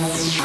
Thank you.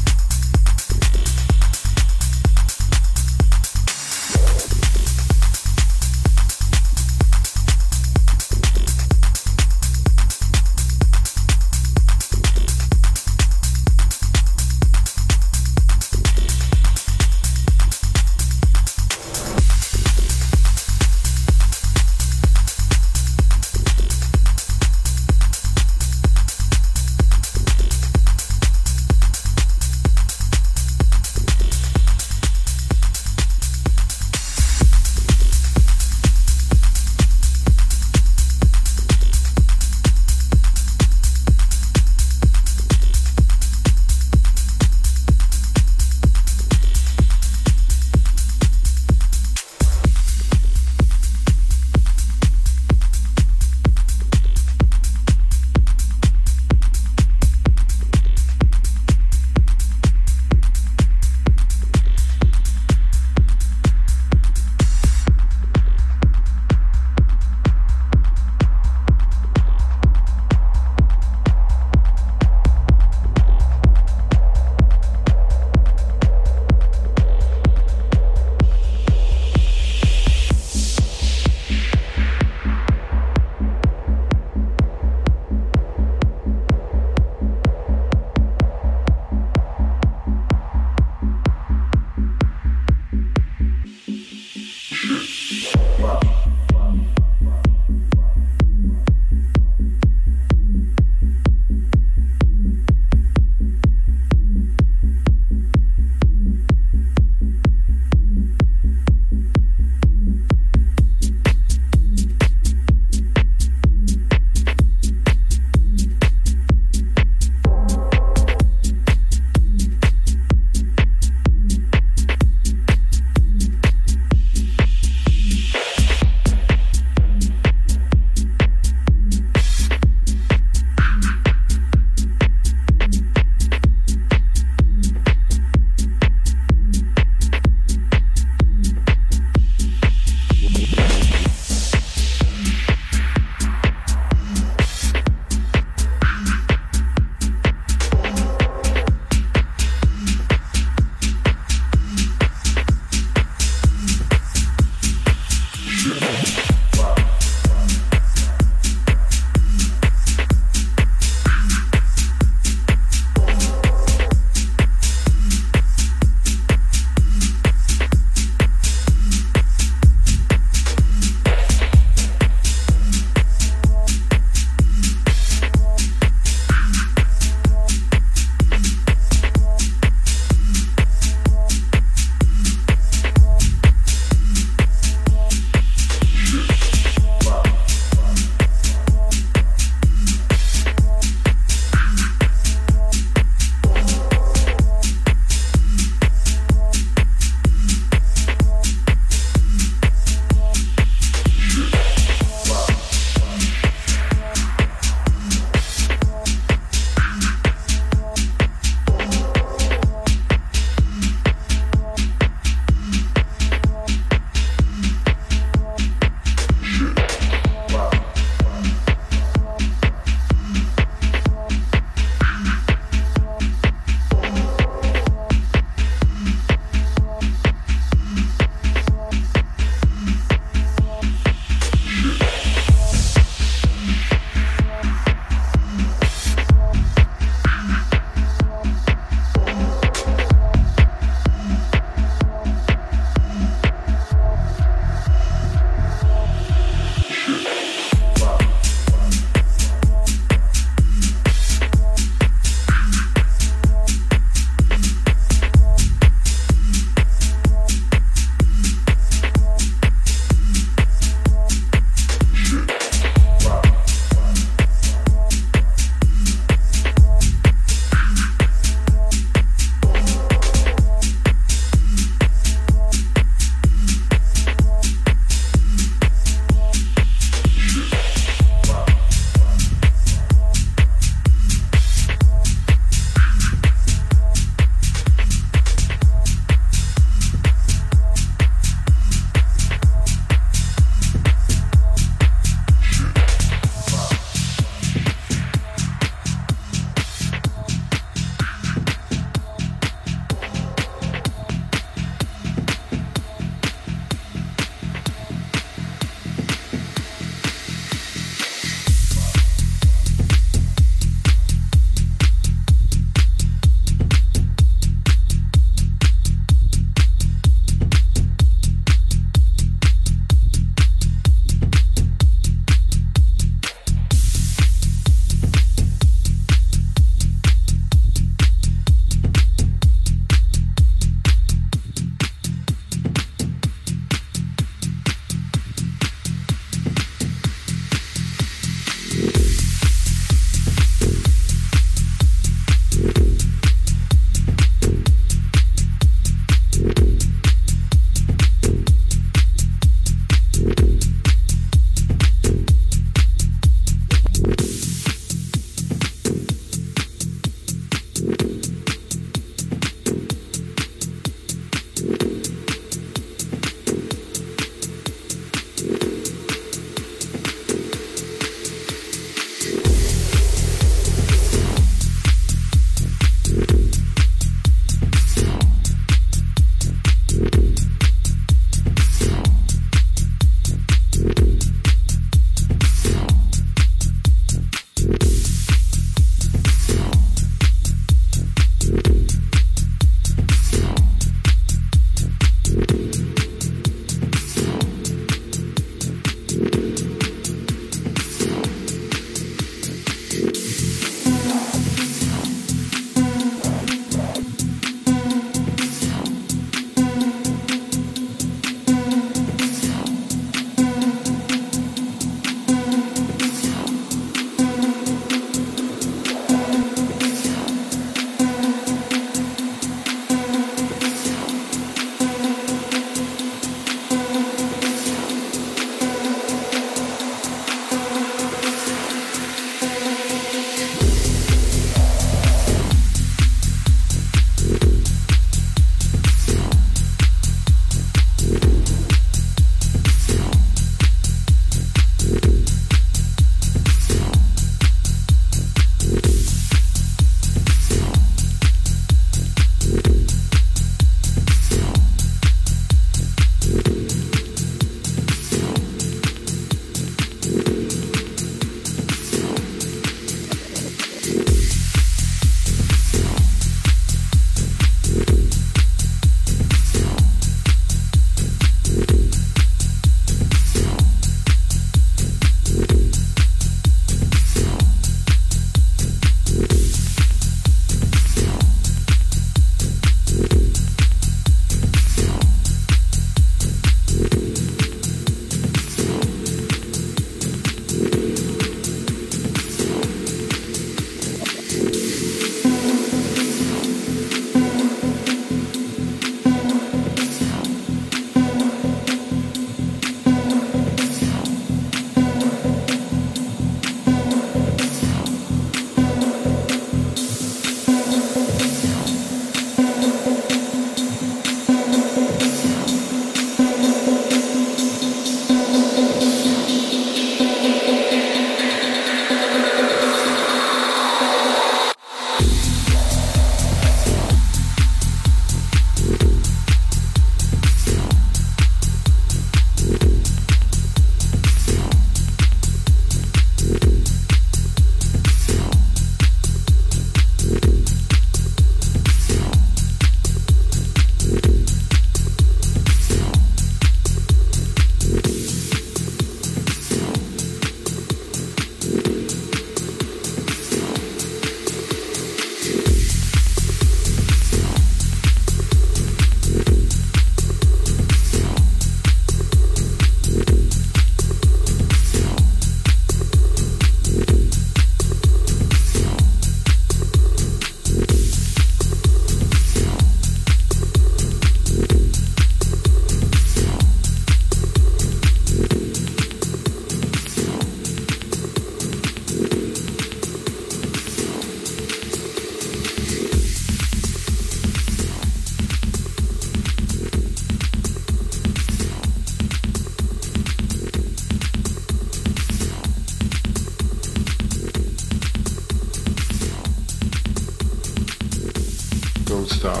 Don't stop.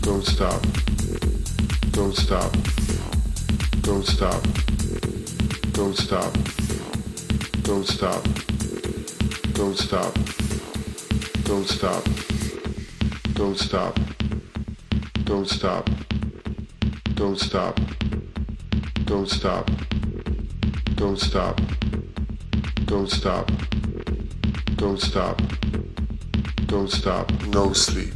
Don't stop. Don't stop. Don't stop. Don't stop. Don't stop. Don't stop. Don't stop. Don't stop. Don't stop. Don't stop. Don't stop. Don't stop. Don't stop. Don't stop. Don't stop. No sleep. Sleep.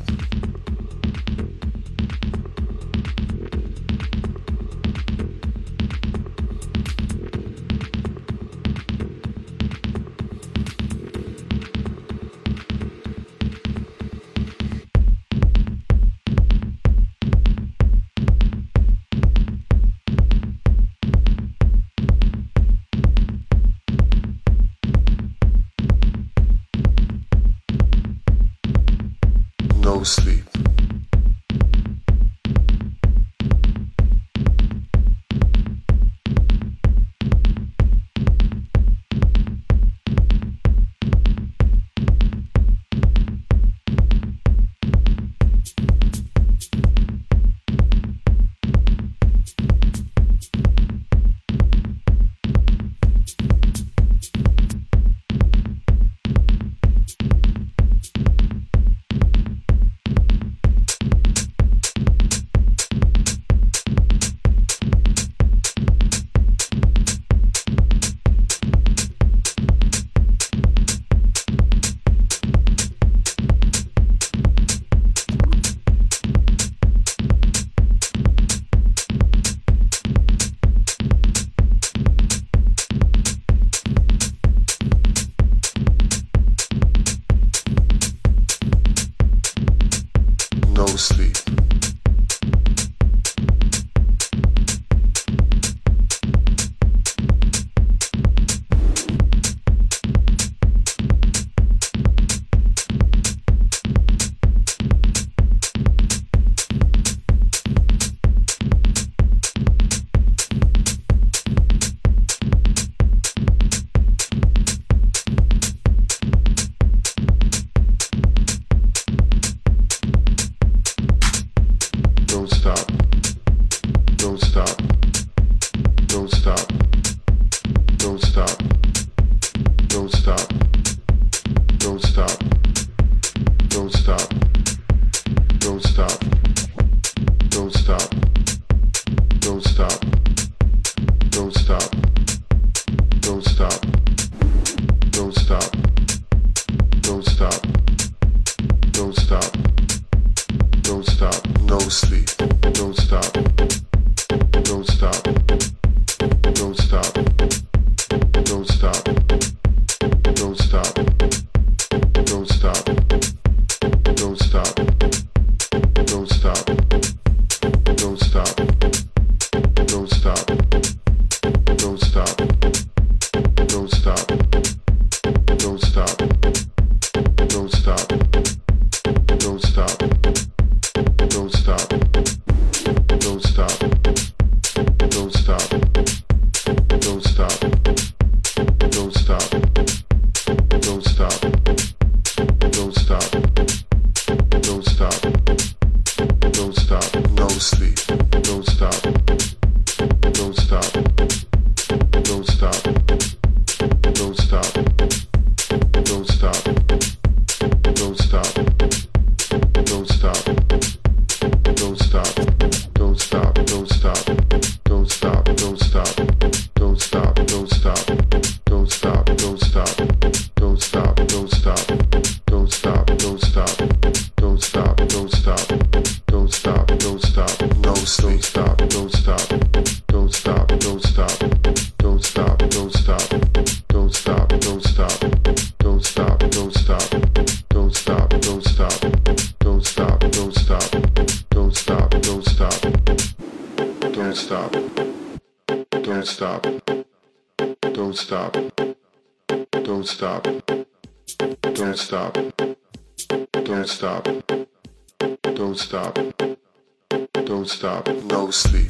Sleep. Don't stop.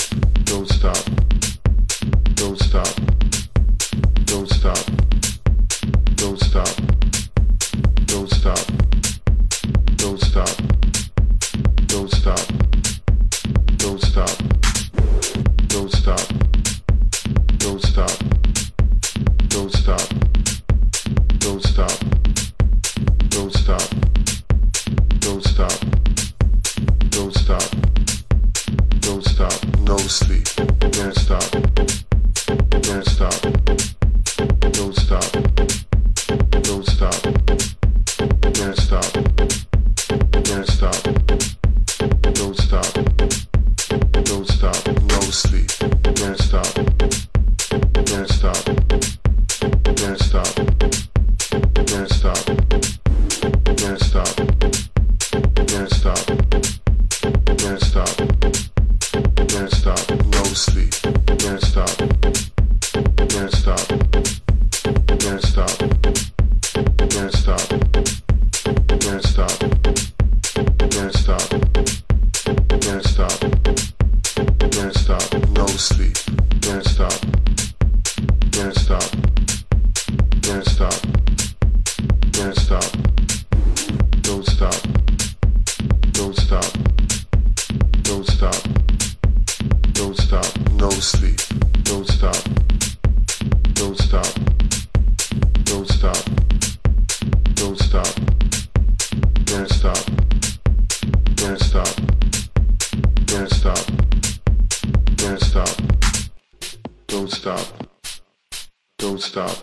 stop.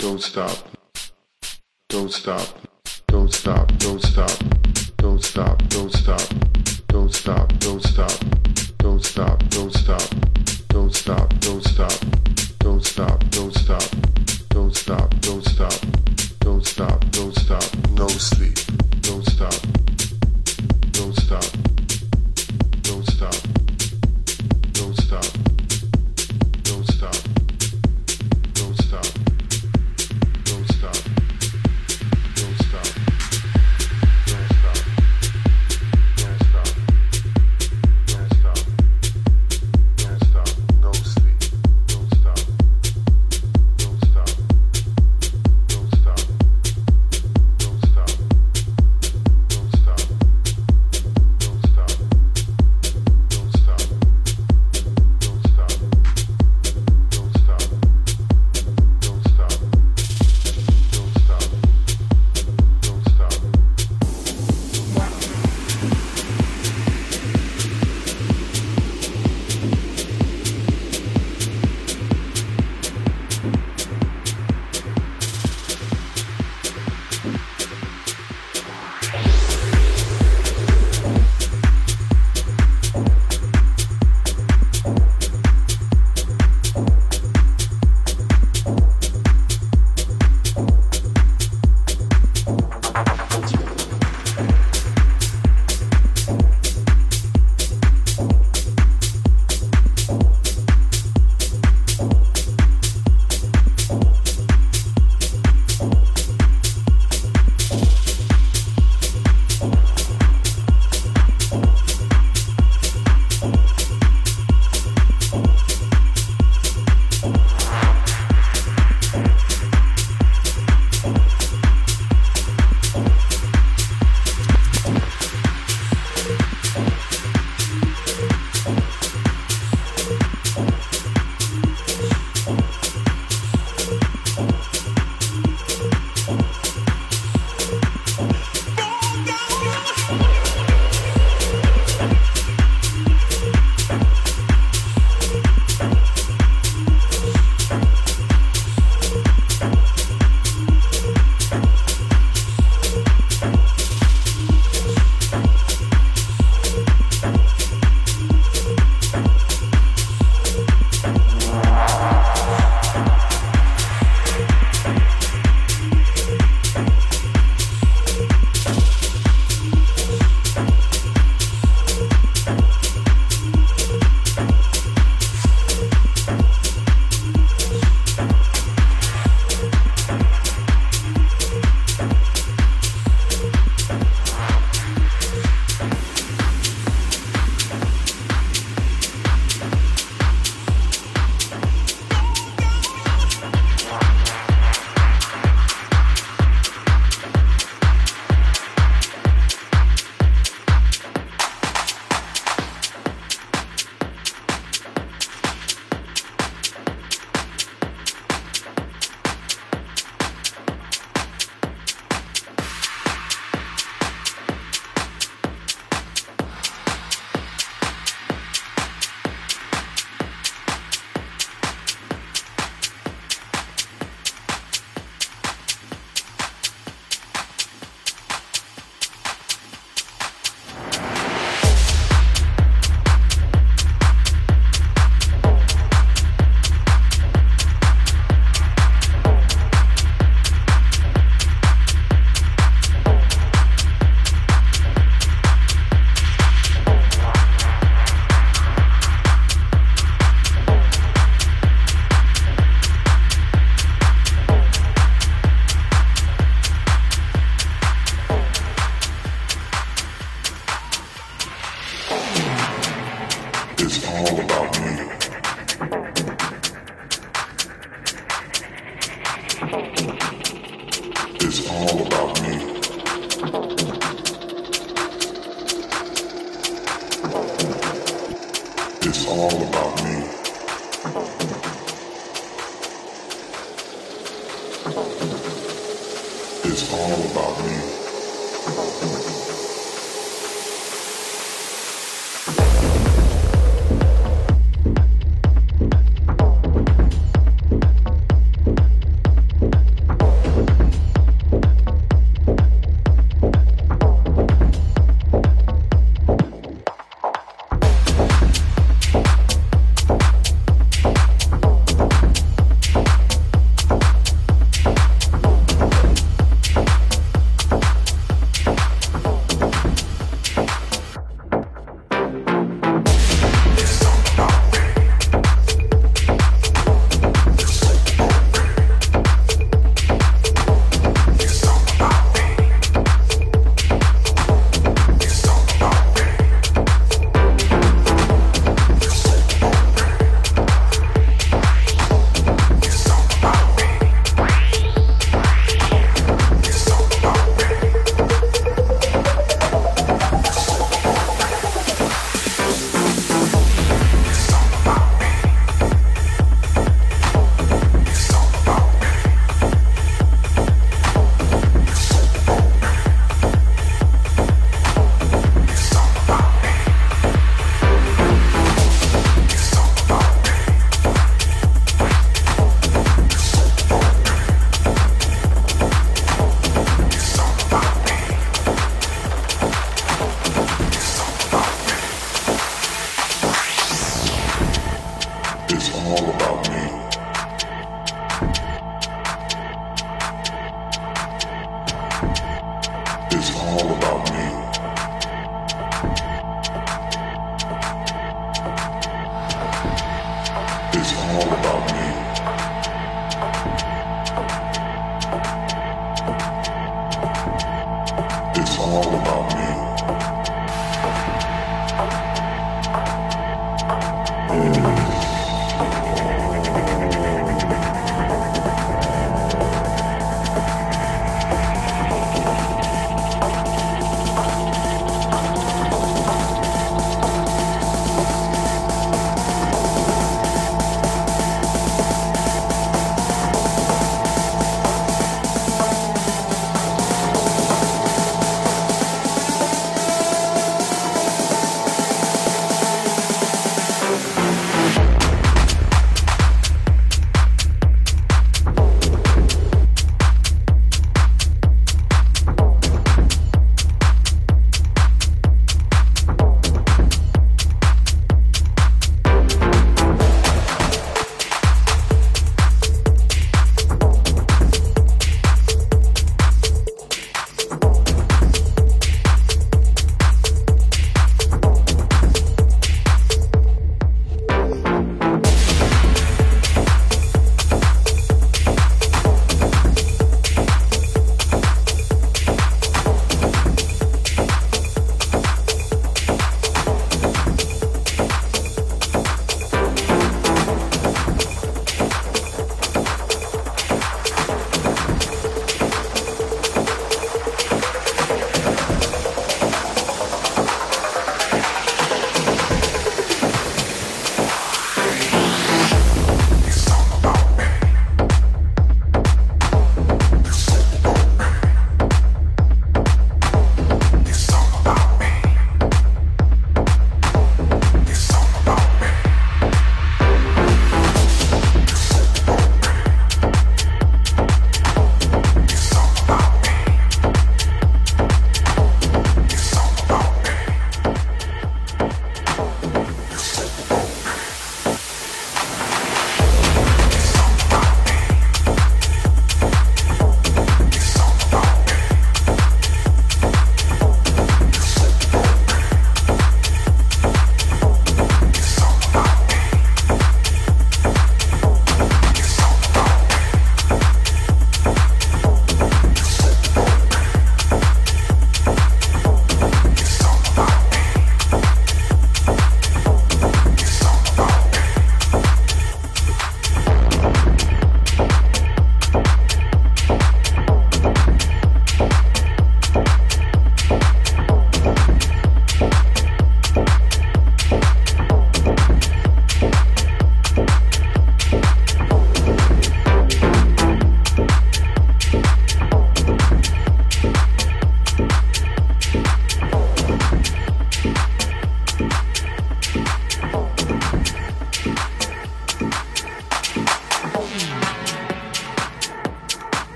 Don't stop. Don't stop. Don't stop. Don't stop. Don't stop. Don't stop. Don't stop. Don't stop. Don't stop. Don't stop. Don't stop. Don't stop. Don't stop. Don't stop. Don't stop. Don't stop. Don't stop. Don't stop. No sleep. Don't stop. Don't stop. Don't stop. Don't stop. Don't stop. Don't stop. Don't stop. Don't stop. Don't stop. Don't stop. Don't stop. Don't stop. No sleep. Don't stop. Don't stop. Don't stop. Don't stop. Don't stop. Don't stop. Don't stop. Don't stop. Don't stop. Don't stop. Don't stop. Don't stop. about me.